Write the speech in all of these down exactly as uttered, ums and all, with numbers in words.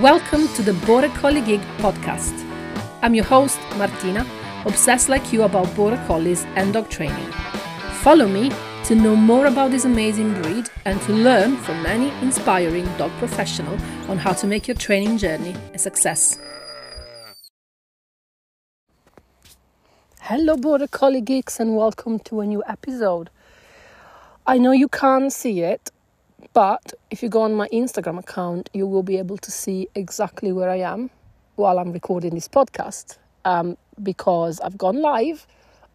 Welcome to the Border Collie Gig podcast. I'm your host, Martina, obsessed like you about Border Collies and dog training. Follow me to know more about this amazing breed and to learn from many inspiring dog professionals on how to make your training journey a success. Hello Border Collie Geeks and welcome to a new episode. I know you can't see it, but if you go on my Instagram account, you will be able to see exactly where I am while I'm recording this podcast, um, because I've gone live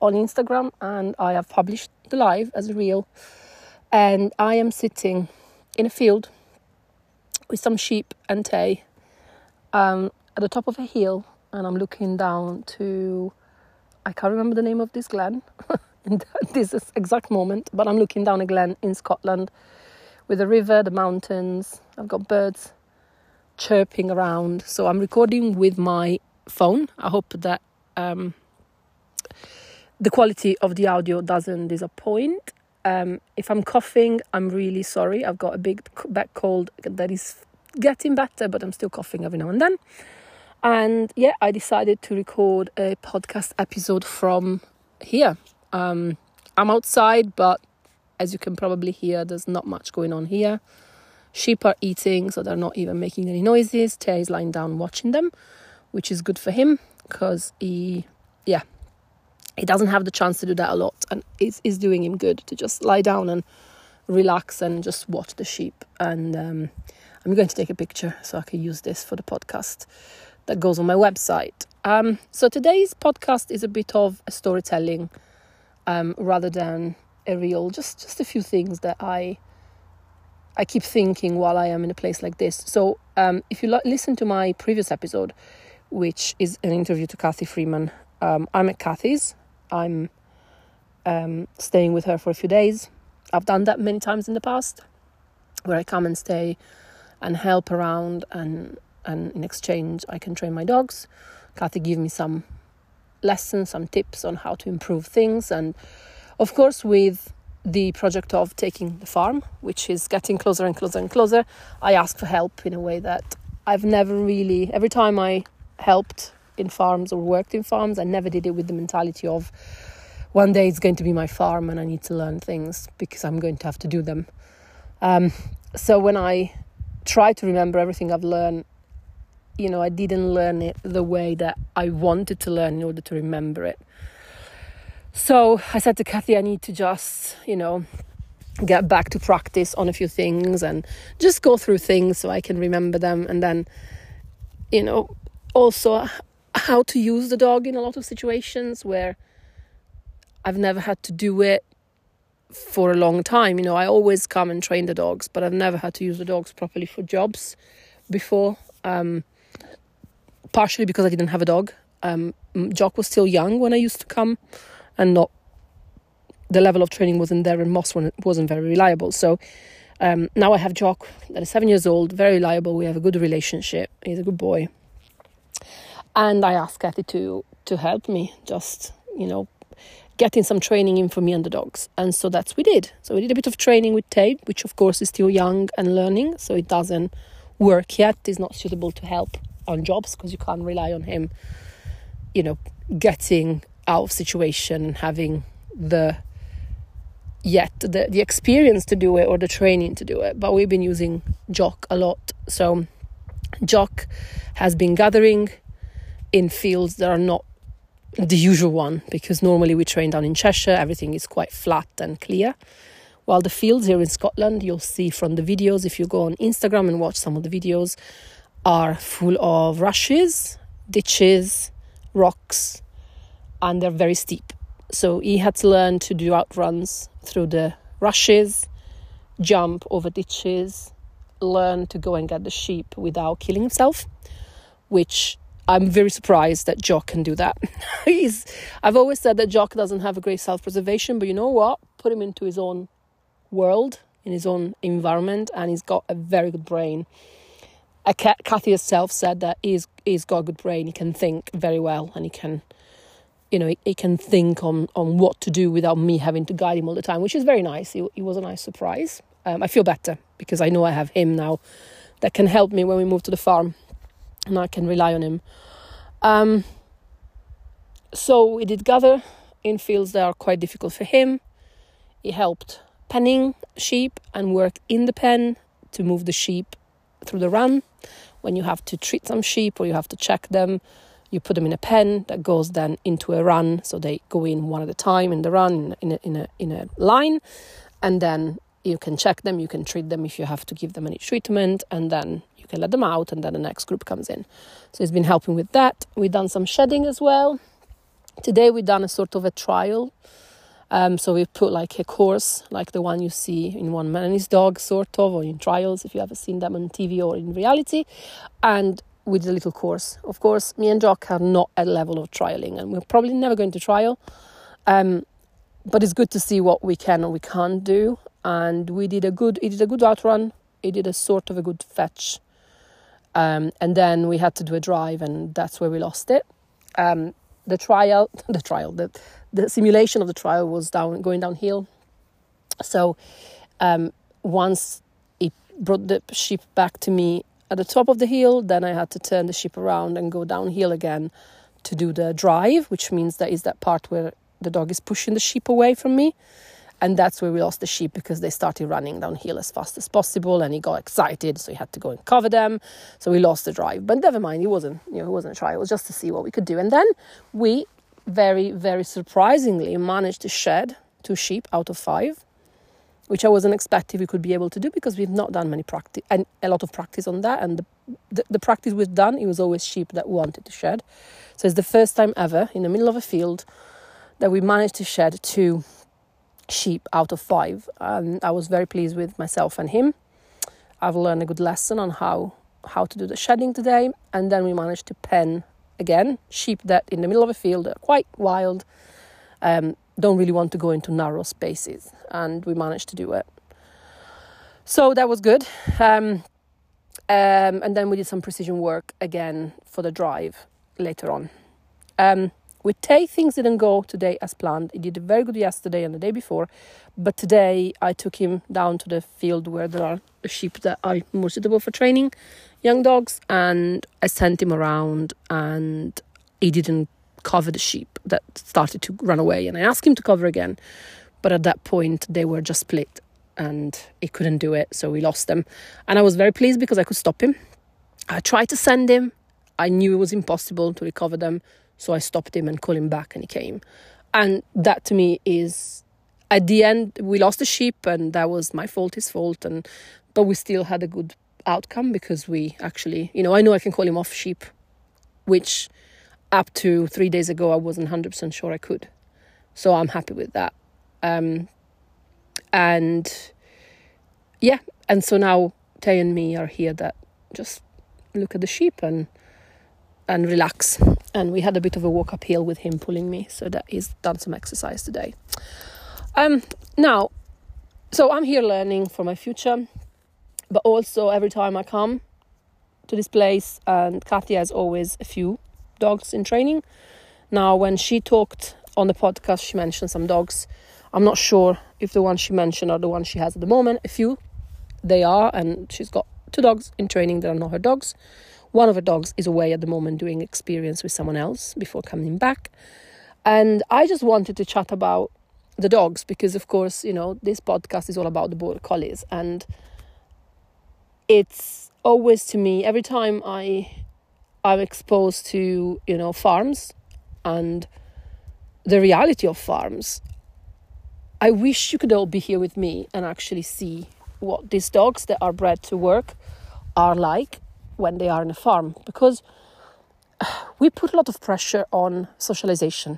on Instagram and I have published the live as a reel. And I am sitting in a field with some sheep and Tay um, at the top of a hill, and I'm looking down to, I can't remember the name of this glen in this exact moment, but I'm looking down a glen in Scotland, with the river, the mountains. I've got birds chirping around. So I'm recording with my phone. I hope that um, the quality of the audio doesn't disappoint. Um, if I'm coughing, I'm really sorry. I've got a big back cold that is getting better, but I'm still coughing every now and then. And yeah, I decided to record a podcast episode from here. Um, I'm outside, but as you can probably hear, there's not much going on here. Sheep are eating, so they're not even making any noises. Tay is lying down watching them, which is good for him because he, yeah, he doesn't have the chance to do that a lot. And it's, it's doing him good to just lie down and relax and just watch the sheep. And um, I'm going to take a picture so I can use this for the podcast that goes on my website. Um, so today's podcast is a bit of a storytelling um, rather than a real, just just a few things that I I keep thinking while I am in a place like this. So um, if you lo- listen to my previous episode, which is an interview to Cathy Freeman, um, I'm at Cathy's. I'm um, staying with her for a few days. I've done that many times in the past, where I come and stay and help around, and and in exchange I can train my dogs. Cathy gave me some lessons, some tips on how to improve things, and of course, with the project of taking the farm, which is getting closer and closer and closer, I ask for help in a way that I've never really... Every time I helped in farms or worked in farms, I never did it with the mentality of one day it's going to be my farm and I need to learn things because I'm going to have to do them. Um, so when I try to remember everything I've learned, you know, I didn't learn it the way that I wanted to learn in order to remember it. So I said to Cathy, I need to just, you know, get back to practice on a few things and just go through things so I can remember them. And then, you know, also how to use the dog in a lot of situations where I've never had to do it for a long time. You know, I always come and train the dogs, but I've never had to use the dogs properly for jobs before. Um, partially because I didn't have a dog. Um, Jock was still young when I used to come. And not the level of training wasn't there, and Moss wasn't very reliable. So um, now I have Jock that is seven years old, very reliable. We have a good relationship. He's a good boy. And I asked Cathy to to help me, just you know, getting some training in for me and the dogs. And so that's what we did. So we did a bit of training with Tay, which of course is still young and learning, so it doesn't work yet. It's not suitable to help on jobs because you can't rely on him, you know, getting out of situation and having the yet the, the experience to do it or the training to do it. But we've been using Jock a lot. So Jock has been gathering in fields that are not the usual one, because normally we train down in Cheshire, everything is quite flat and clear. While the fields here in Scotland, you'll see from the videos, if you go on Instagram and watch some of the videos, are full of rushes, ditches, rocks, and they're very steep. So he had to learn to do outruns through the rushes, jump over ditches, learn to go and get the sheep without killing himself, which I'm very surprised that Jock can do that. He's, I've always said that Jock doesn't have a great self-preservation, but you know what? Put him into his own world, in his own environment, and he's got a very good brain. Cathy herself said that he's, he's got a good brain, he can think very well, and he can... You know, he, he can think on, on what to do without me having to guide him all the time, which is very nice. It, it was a nice surprise. Um, I feel better because I know I have him now that can help me when we move to the farm. and I can rely on him. Um, so we did gather in fields that are quite difficult for him. He helped penning sheep and worked in the pen to move the sheep through the run. When you have to treat some sheep or you have to check them, you put them in a pen that goes then into a run, so they go in one at a time in the run in a, in a, in a line, and then you can check them, you can treat them if you have to give them any treatment, and then you can let them out, and then the next group comes in. So he's been helping with that. We've done some shedding as well. Today we've done a sort of a trial. Um, so we put like a course, like the one you see in One Man and His Dog, sort of, or in trials, if you ever seen them on T V or in reality. And we did a little course. Of course, me and Jock are not at a level of trialing, and we're probably never going to trial. Um, but it's good to see what we can or we can't do. And we did a good, he did a good outrun. He did a sort of a good fetch. Um, and then we had to do a drive, and that's where we lost it. Um, the trial, the trial, the, the simulation of the trial was down, going downhill. So um, once it brought the sheep back to me at the top of the hill, then I had to turn the sheep around and go downhill again to do the drive, which means that is that part where the dog is pushing the sheep away from me. And that's where we lost the sheep, because they started running downhill as fast as possible, and he got excited, so he had to go and cover them. So we lost the drive, but never mind. It wasn't, you know, it wasn't a trial. It was just to see what we could do. And then we, very, very surprisingly, managed to shed two sheep out of five, which I wasn't expecting we could be able to do, because we've not done many practice and a lot of practice on that. And the, the the practice we've done, it was always sheep that wanted to shed. So it's the first time ever in the middle of a field that we managed to shed two sheep out of five, and I was very pleased with myself and him. I've learned a good lesson on how how to do the shedding today. And then we managed to pen again sheep that in the middle of a field are quite wild, um, don't really want to go into narrow spaces, and we managed to do it. So that was good. Um, um, and then we did some precision work again for the drive later on. Um, With Tay, things didn't go today as planned. He did very good yesterday and the day before, but today I took him down to the field where there are sheep that are more suitable for training, young dogs, and I sent him around, and he didn't cover the sheep that started to run away, and I asked him to cover again, but at that point they were just split and he couldn't do it, so we lost them. And I was very pleased because I could stop him. I tried to send him. I knew it was impossible to recover them. So I stopped him and called him back, and he came. And that to me is, at the end, we lost the sheep, and that was my fault, his fault. And but we still had a good outcome, because we actually, you know, I know I can call him off sheep, which up to three days ago, I wasn't one hundred percent sure I could. So I'm happy with that. Um, and yeah, and so now Tay and me are here that just look at the sheep and and relax. And we had a bit of a walk uphill with him pulling me, so that he's done some exercise today. Um, now, so I'm here learning for my future, but also every time I come to this place, and Cathy has always a few dogs in training. Now, when she talked on the podcast, she mentioned some dogs. I'm not sure if the ones she mentioned are the ones she has at the moment. A few, they are, and she's got two dogs in training that are not her dogs. One of her dogs is away at the moment doing experience with someone else before coming back. And I just wanted to chat about the dogs because, of course, you know, this podcast is all about the Border Collies. And it's always to me, every time I, I'm exposed to, you know, farms and the reality of farms, I wish you could all be here with me and actually see what these dogs that are bred to work are like when they are in a farm, because we put a lot of pressure on socialization.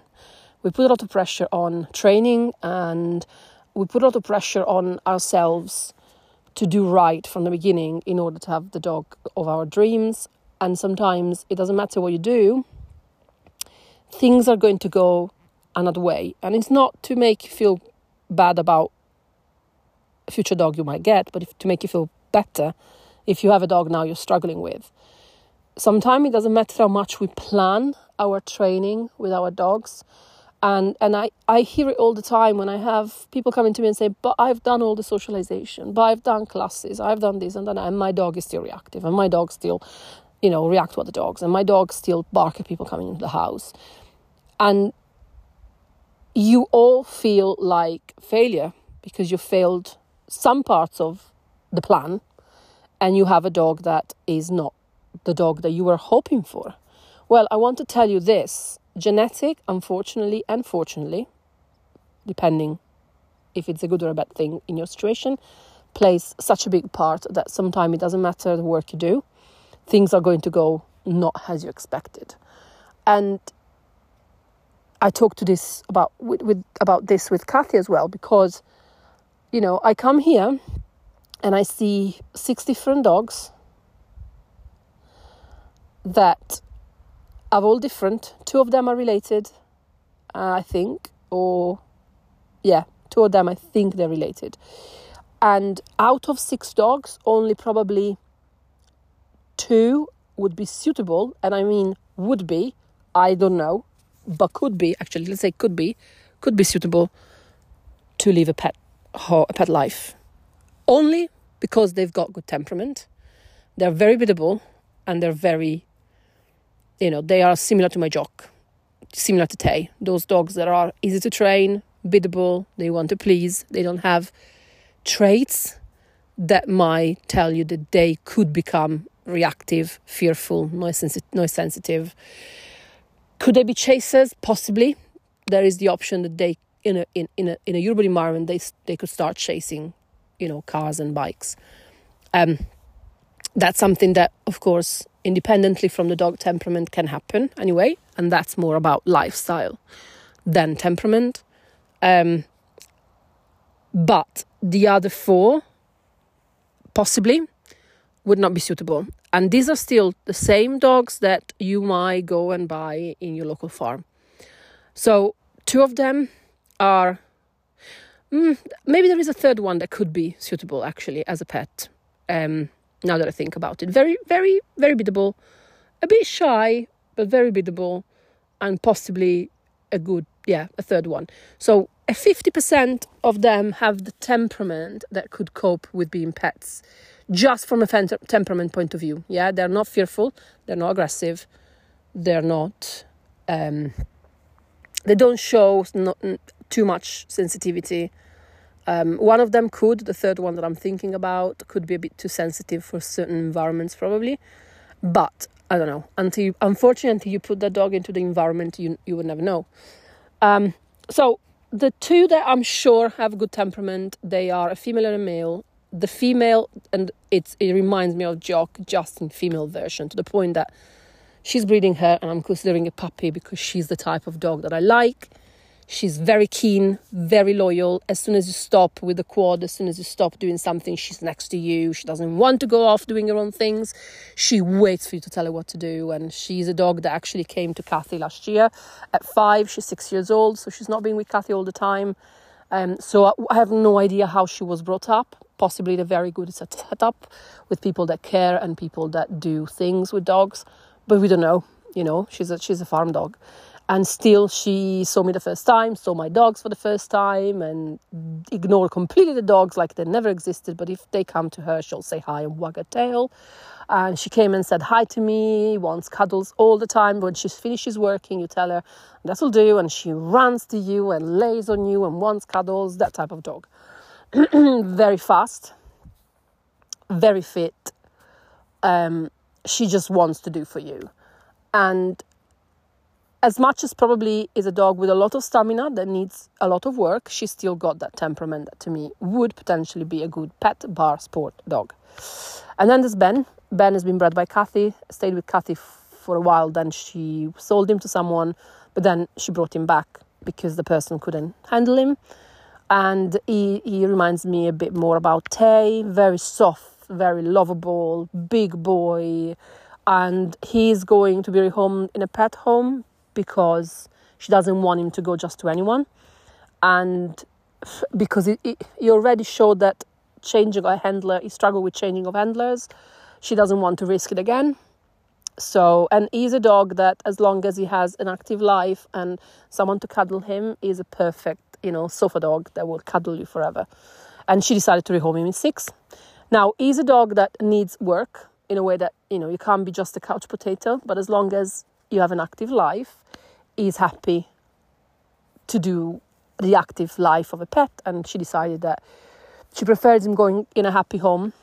We put a lot of pressure on training, and we put a lot of pressure on ourselves to do right from the beginning in order to have the dog of our dreams. And sometimes it doesn't matter what you do, things are going to go another way. And it's not to make you feel bad about a future dog you might get, but if, to make you feel better if you have a dog now you're struggling with. Sometimes it doesn't matter how much we plan our training with our dogs. And and I, I hear it all the time when I have people coming to me and say, but I've done all the socialization, but I've done classes, I've done this and that, and my dog is still reactive, and my dog still you know, react with the dogs. And my dogs still bark at people coming into the house. And you all feel like failure because you failed some parts of the plan and you have a dog that is not the dog that you were hoping for. Well, I want to tell you this. Genetic, unfortunately and fortunately, depending if it's a good or a bad thing in your situation, plays such a big part that sometimes it doesn't matter the work you do, things are going to go not as you expected. And I talked to this about with, with about this with Cathy as well, because, you know, I come here and I see six different dogs that are all different. Two of them are related, uh, I think, or yeah, two of them I think they're related. And out of six dogs, only probably two would be suitable, and I mean would be, I don't know, but could be, actually, let's say could be, could be suitable to live a pet, a pet life. Only because they've got good temperament, they're very biddable, and they're very, you know, they are similar to my Jock, similar to Tay. Those dogs that are easy to train, biddable, they want to please, they don't have traits that might tell you that they could become reactive, fearful, noise sensi- noise sensitive. Could they be chasers? Possibly. There is the option that they, in a in, in a in a urban environment, they they could start chasing, you know, cars and bikes. Um, that's something that, of course, independently from the dog temperament, can happen anyway, and that's more about lifestyle than temperament. Um, but the other four possibly would not be suitable. And these are still the same dogs that you might go and buy in your local farm. So two of them are... Mm, maybe there is a third one that could be suitable, actually, as a pet. Um, now that I think about it. Very, very, very biddable. A bit shy, but very biddable. And possibly a good... Yeah, a third one. So fifty percent of them have the temperament that could cope with being pets, just from a temper- temperament point of view. Yeah, they're not fearful, they're not aggressive, they're not, um, they don't show not, too much sensitivity. Um, one of them could, the third one that I'm thinking about, could be a bit too sensitive for certain environments probably, but I don't know. Until you, unfortunately, until you put that dog into the environment, you, you would never know. Um, so the two that I'm sure have good temperament, they are a female and a male. The female, and it's, it reminds me of Jock, just in female version, to the point that she's breeding her and I'm considering a puppy because she's the type of dog that I like. She's very keen, very loyal. As soon as you stop with the quad, as soon as you stop doing something, she's next to you. She doesn't want to go off doing her own things. She waits for you to tell her what to do. And she's a dog that actually came to Cathy last year at five. She's six years old, so she's not been with Cathy all the time. Um, so I, I have no idea how she was brought up. Possibly they're very good at setup with people that care and people that do things with dogs, but we don't know. You know, she's a she's a farm dog, and still she saw me the first time, saw my dogs for the first time, and ignored completely the dogs like they never existed. But if they come to her, she'll say hi and wag her tail. And she came and said hi to me, wants cuddles all the time. When she finishes working, you tell her, that'll do. And she runs to you and lays on you and wants cuddles, that type of dog. Very fast, very fit. Um, she just wants to do for you. And as much as probably is a dog with a lot of stamina that needs a lot of work, she's still got that temperament that to me would potentially be a good pet bar sport dog. And then there's Ben. Ben has been bred by Cathy, stayed with Cathy for a while, then she sold him to someone, but then she brought him back because the person couldn't handle him. And he, he reminds me a bit more about Tay, very soft, very lovable, big boy. And he's going to be rehomed in a pet home because she doesn't want him to go just to anyone. And because it, it, he already showed that changing a handler, he struggled with changing of handlers. She doesn't want to risk it again. So, and he's a dog that, as long as he has an active life and someone to cuddle him, is a perfect, you know, sofa dog that will cuddle you forever. And she decided to rehome him in six. Now, he's a dog that needs work. in a way that, you know, you can't be just a couch potato, but as long as you have an active life, he's happy to do the active life of a pet. And she decided that she preferred him going in a happy home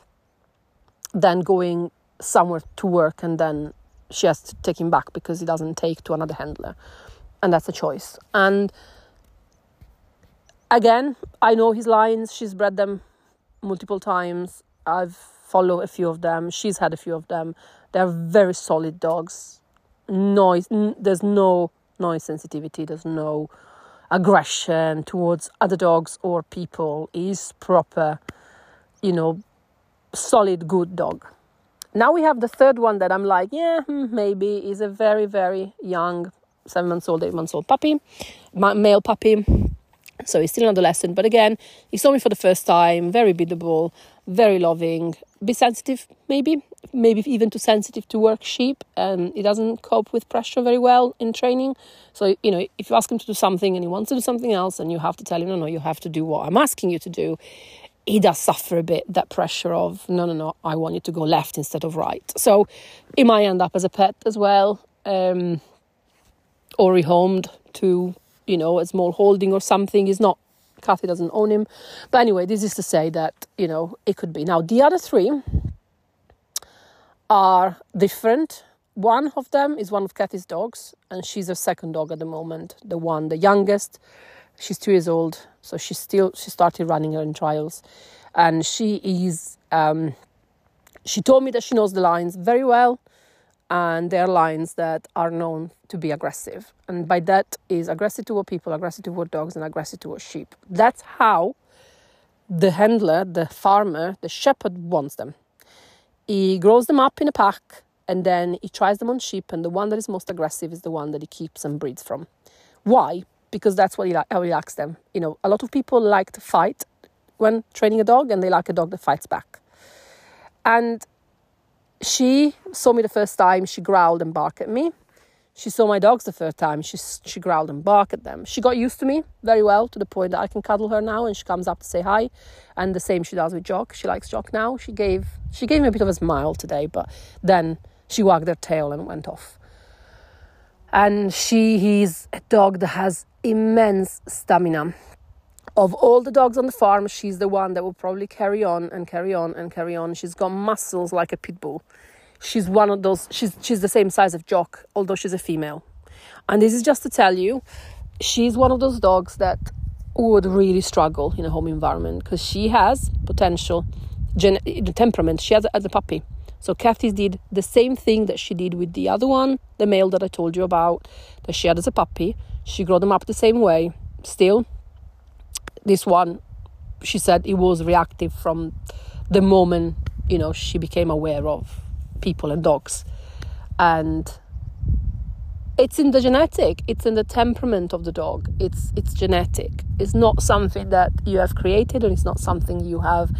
than going somewhere to work and then she has to take him back because he doesn't take to another handler. And that's a choice. And again, I know his lines. She's bred them multiple times. I've followed a few of them. She's had a few of them. They're very solid dogs. Noise. N- there's no noise sensitivity. There's no aggression towards other dogs or people. He's proper, you know, solid, good dog. Now we have the third one that I'm like, yeah, maybe. He's a very, very young, seven months old, eight months old puppy, male puppy. So he's still an adolescent. But again, he saw me for the first time. Very biddable, very loving. Be sensitive, maybe. Maybe even too sensitive to work sheep. And he doesn't cope with pressure very well in training. So, you know, if you ask him to do something and he wants to do something else and you have to tell him, no, no, you have to do what I'm asking you to do, he does suffer a bit that pressure of, no, no, no, I want you to go left instead of right. So he might end up as a pet as well. Um, or rehomed to, you know, a small holding or something. He's not, Cathy doesn't own him. But anyway, this is to say that, you know, it could be. Now, the other three are different. One of them is one of Cathy's dogs, and she's her second dog at the moment. The one, the youngest, she's two years old. So she's still, she started running her in trials. And she is, um, she told me that she knows the lines very well. And they're lines that are known to be aggressive. And by that is aggressive toward people, aggressive toward dogs, and aggressive toward sheep. That's how the handler, the farmer, the shepherd wants them. He grows them up in a pack, and then he tries them on sheep, and the one that is most aggressive is the one that he keeps and breeds from. Why? Because that's what he li- how he likes them. You know, a lot of people like to fight when training a dog, and they like a dog that fights back. And she saw me the first time, she growled and barked at me. She saw my dogs the first time, she she growled and barked at them. She got used to me very well, to the point that I can cuddle her now and she comes up to say hi. And the same she does with Jock. She likes Jock now. She gave she gave me a bit of a smile today, but then she wagged her tail and went off. And she he's a dog that has immense stamina. Of all the dogs on the farm, she's the one that will probably carry on and carry on and carry on. She's got muscles like a pit bull. She's one of those, she's she's the same size as Jock, although she's a female. And this is just to tell you, she's one of those dogs that would really struggle in a home environment because she has potential, gen- temperament. She has it as a puppy. So Cathy did the same thing that she did with the other one, the male that I told you about, that she had as a puppy. She grew them up the same way, still. This one, she said it was reactive from the moment, you know, she became aware of people and dogs. And it's in the genetic, it's in the temperament of the dog. It's it's genetic. It's not something that you have created, and it's not something you have.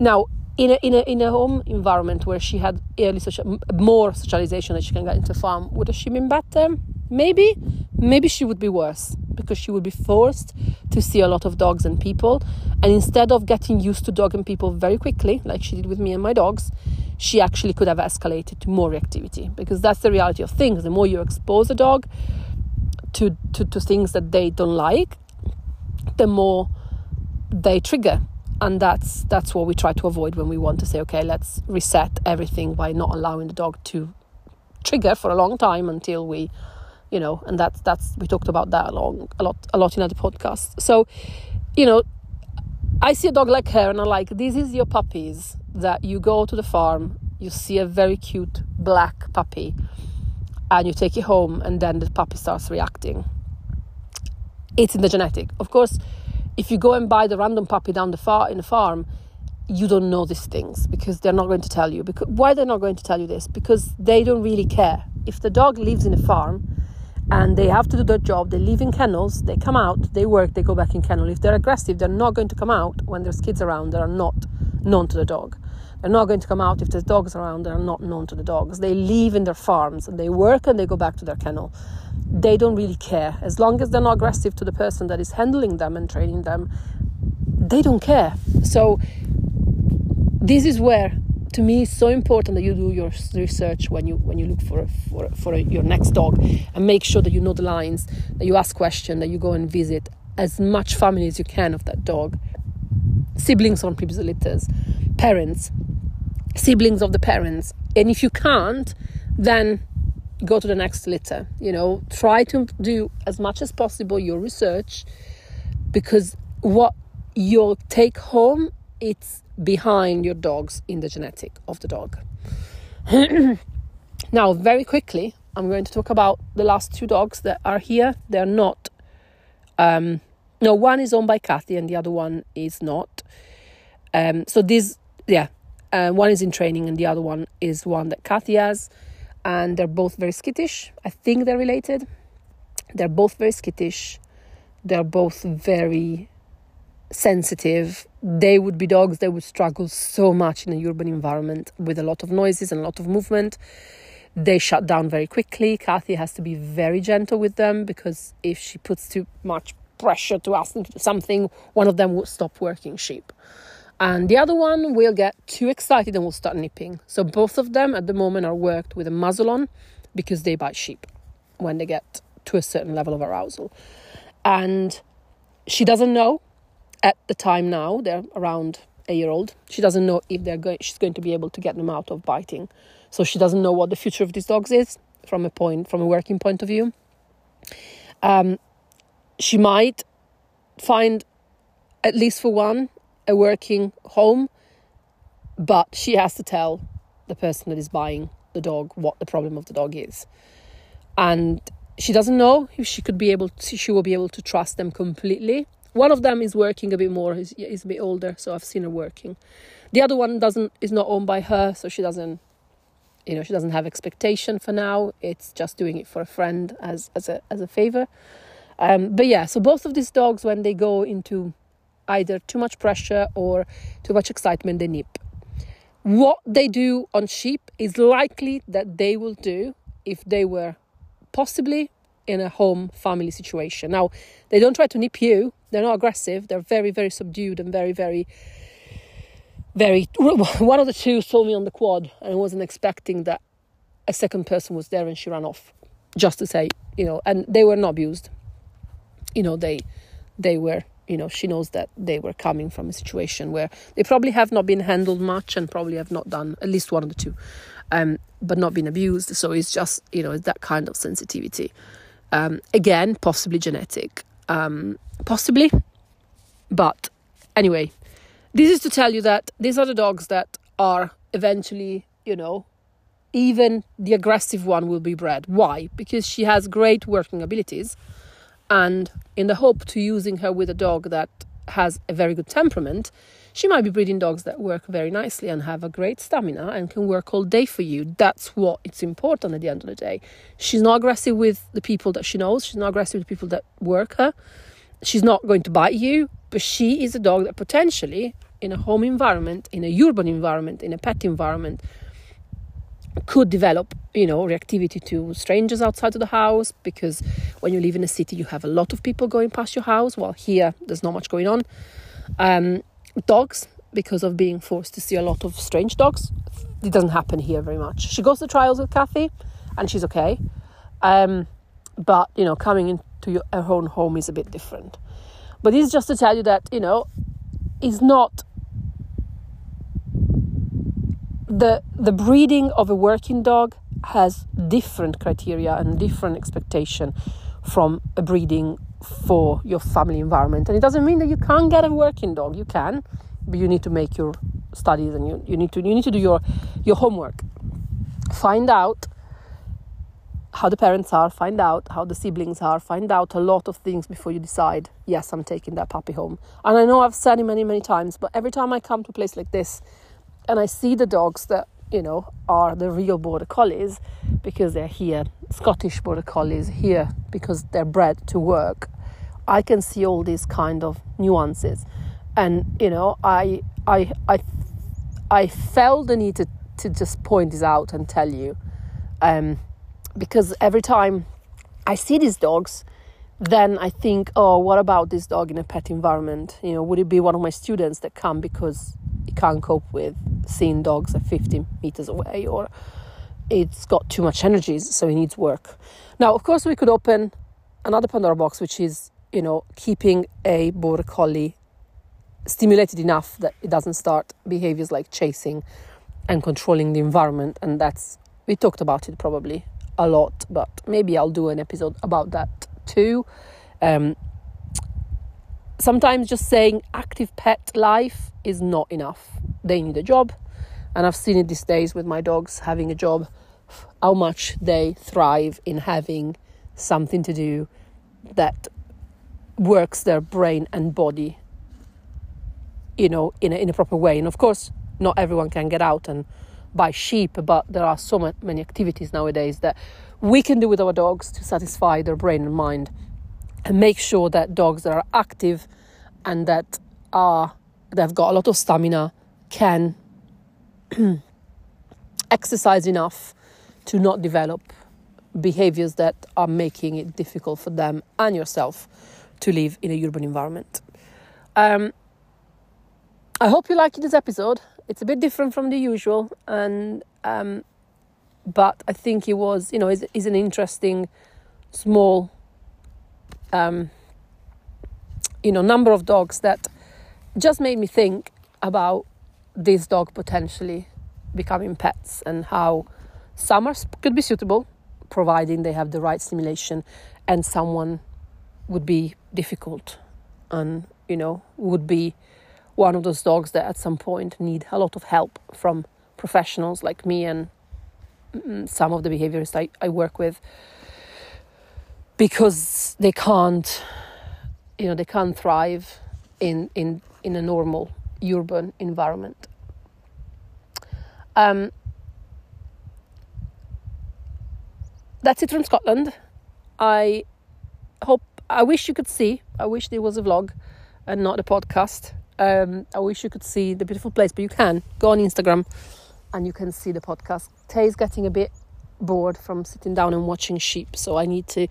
Now, in a in a, in a home environment where she had early social, more socialization that she can get into farm, would she have been better? Maybe, maybe she would be worse because she would be forced to see a lot of dogs and people. And instead of getting used to dog and people very quickly, like she did with me and my dogs, she actually could have escalated to more reactivity, because that's the reality of things. The more you expose a dog to, to, to things that they don't like, the more they trigger. And that's that's what we try to avoid when we want to say, okay, let's reset everything by not allowing the dog to trigger for a long time until we... You know, and that's that's we talked about that along a lot, a lot in other podcasts. So, you know, I see a dog like her, and I'm like, this is your puppies that you go to the farm, you see a very cute black puppy, and you take it home, and then the puppy starts reacting. It's in the genetic, of course. If you go and buy the random puppy down the far in the farm, you don't know these things because they're not going to tell you. Because why they're not going to tell you this? Because they don't really care. If the dog lives in a farm and they have to do their job, they live in kennels, they come out, they work, they go back in kennel. If they're aggressive, they're not going to come out when there's kids around that are not known to the dog. They're not going to come out if there's dogs around that are not known to the dogs. They live in their farms and they work and they go back to their kennel. They don't really care. As long as they're not aggressive to the person that is handling them and training them, they don't care. So this is where to me it's so important that you do your research when you when you look for for for your next dog, and make sure that you know the lines, that you ask questions, that you go and visit as much family as you can of that dog, siblings on previous litters, parents, siblings of the parents, and if you can't, then go to the next litter. You know, try to do as much as possible your research, because what you'll take home, it's behind your dogs in the genetic of the dog. Now, very quickly, I'm going to talk about the last two dogs that are here. They're not. Um, no, one is owned by Cathy and the other one is not. Um, so this, yeah, uh, one is in training and the other one is one that Cathy has. And they're both very skittish. I think they're related. They're both very skittish. They're both very sensitive. They would be dogs that would struggle so much in an urban environment with a lot of noises and a lot of movement. They shut down very quickly. Cathy has to be very gentle with them, because if she puts too much pressure to ask them to do something, one of them will stop working sheep. And the other one will get too excited and will start nipping. So both of them at the moment are worked with a muzzle on, because they bite sheep when they get to a certain level of arousal. And she doesn't know at the time now, they're around a year old, she doesn't know if they're going, she's going to be able to get them out of biting. So she doesn't know what the future of these dogs is from a point, from a working point of view. Um, she might find, at least for one, a working home, but she has to tell the person that is buying the dog what the problem of the dog is, and she doesn't know if she could be able to, she will be able to trust them completely. One of them is working a bit more, is is a bit older, so I've seen her working. The other one doesn't is not owned by her, so she doesn't, you know, she doesn't have expectation for now. It's just doing it for a friend as as a as a favor. Um, but yeah, so both of these dogs, when they go into either too much pressure or too much excitement, they nip. What they do on sheep is likely that they will do if they were possibly in a home family situation. Now, they don't try to nip you. They're not aggressive. They're very, very subdued and very, very, very... One of the two saw me on the quad and wasn't expecting that a second person was there, and she ran off, just to say, you know, and they were not abused. You know, they, they were... You know, she knows that they were coming from a situation where they probably have not been handled much, and probably have not done, at least one of the two, um, but not been abused. So it's just, you know, it's that kind of sensitivity. Um, again, possibly genetic, um, possibly. But anyway, this is to tell you that these are the dogs that are eventually, you know, even the aggressive one will be bred. Why? Because she has great working abilities. And in the hope to using her with a dog that has a very good temperament, she might be breeding dogs that work very nicely and have a great stamina and can work all day for you. That's what it's important at the end of the day. She's not aggressive with the people that she knows. She's not aggressive with the people that work her. She's not going to bite you, but she is a dog that potentially in a home environment, in a urban environment, in a pet environment, could develop, you know, reactivity to strangers outside of the house, because when you live in a city, you have a lot of people going past your house, while here there's not much going on. Um, dogs, because of being forced to see a lot of strange dogs, it doesn't happen here very much. She goes to trials with Cathy and she's okay. Um, but, you know, coming into your, her own home is a bit different. But this is just to tell you that, you know, it's not... The the breeding of a working dog has different criteria and different expectation from a breeding for your family environment. And it doesn't mean that you can't get a working dog. You can, but you need to make your studies, and you, you need to you need to do your, your homework. Find out how the parents are, find out how the siblings are, find out a lot of things before you decide, yes, I'm taking that puppy home. And I know I've said it many, many times, but every time I come to a place like this, and I see the dogs that, you know, are the real Border Collies, because they're here, Scottish Border Collies here, because they're bred to work. I can see all these kind of nuances. And, you know, I I I, I felt the need to, to just point this out and tell you. Um, because every time I see these dogs, then I think, oh, what about this dog in a pet environment? You know, would it be one of my students that come because he can't cope with seeing dogs at fifty meters away, or it's got too much energy, so he needs work? Now, of course, we could open another Pandora box, which is, you know, keeping a border collie stimulated enough that it doesn't start behaviors like chasing and controlling the environment. And that's, we talked about it probably a lot, but maybe I'll do an episode about that too. Um, sometimes just saying active pet life is not enough. They need a job. And I've seen it these days with my dogs having a job, how much they thrive in having something to do that works their brain and body, you know, in a, in a proper way. And of course, not everyone can get out and buy sheep, but there are so many activities nowadays that we can do with our dogs to satisfy their brain and mind, and make sure that dogs that are active and that are that have got a lot of stamina can exercise enough to not develop behaviors that are making it difficult for them and yourself to live in a urban environment. Um, I hope you liked this episode. It's a bit different from the usual, and um, but I think it was, you know, is is an interesting small, um, you know, number of dogs that just made me think about this dog potentially becoming pets, and how some are, could be suitable, providing they have the right stimulation, and someone would be difficult, and, you know, would be one of those dogs that at some point need a lot of help from professionals like me and some of the behaviorists I, I work with, because they can't, you know, they can't thrive in in, in a normal urban environment. Um, that's it from Scotland. I hope, I wish you could see, I wish there was a vlog and not a podcast. Um, I wish you could see the beautiful place, but you can go on Instagram and you can see the podcast. Tay's getting a bit bored from sitting down and watching sheep, so I need to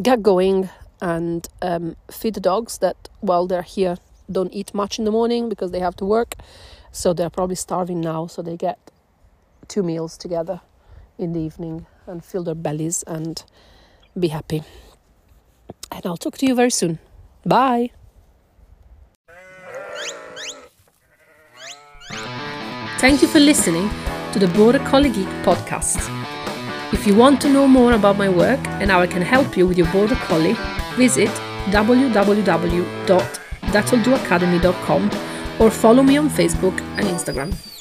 get going and um, feed the dogs that, while they're here, don't eat much in the morning because they have to work. So they're probably starving now, so they get two meals together in the evening and fill their bellies and be happy. And I'll talk to you very soon. Bye! Thank you for listening to the Border Collie Geek podcast. If you want to know more about my work and how I can help you with your Border Collie, visit w w w dot that will do academy dot com or follow me on Facebook and Instagram.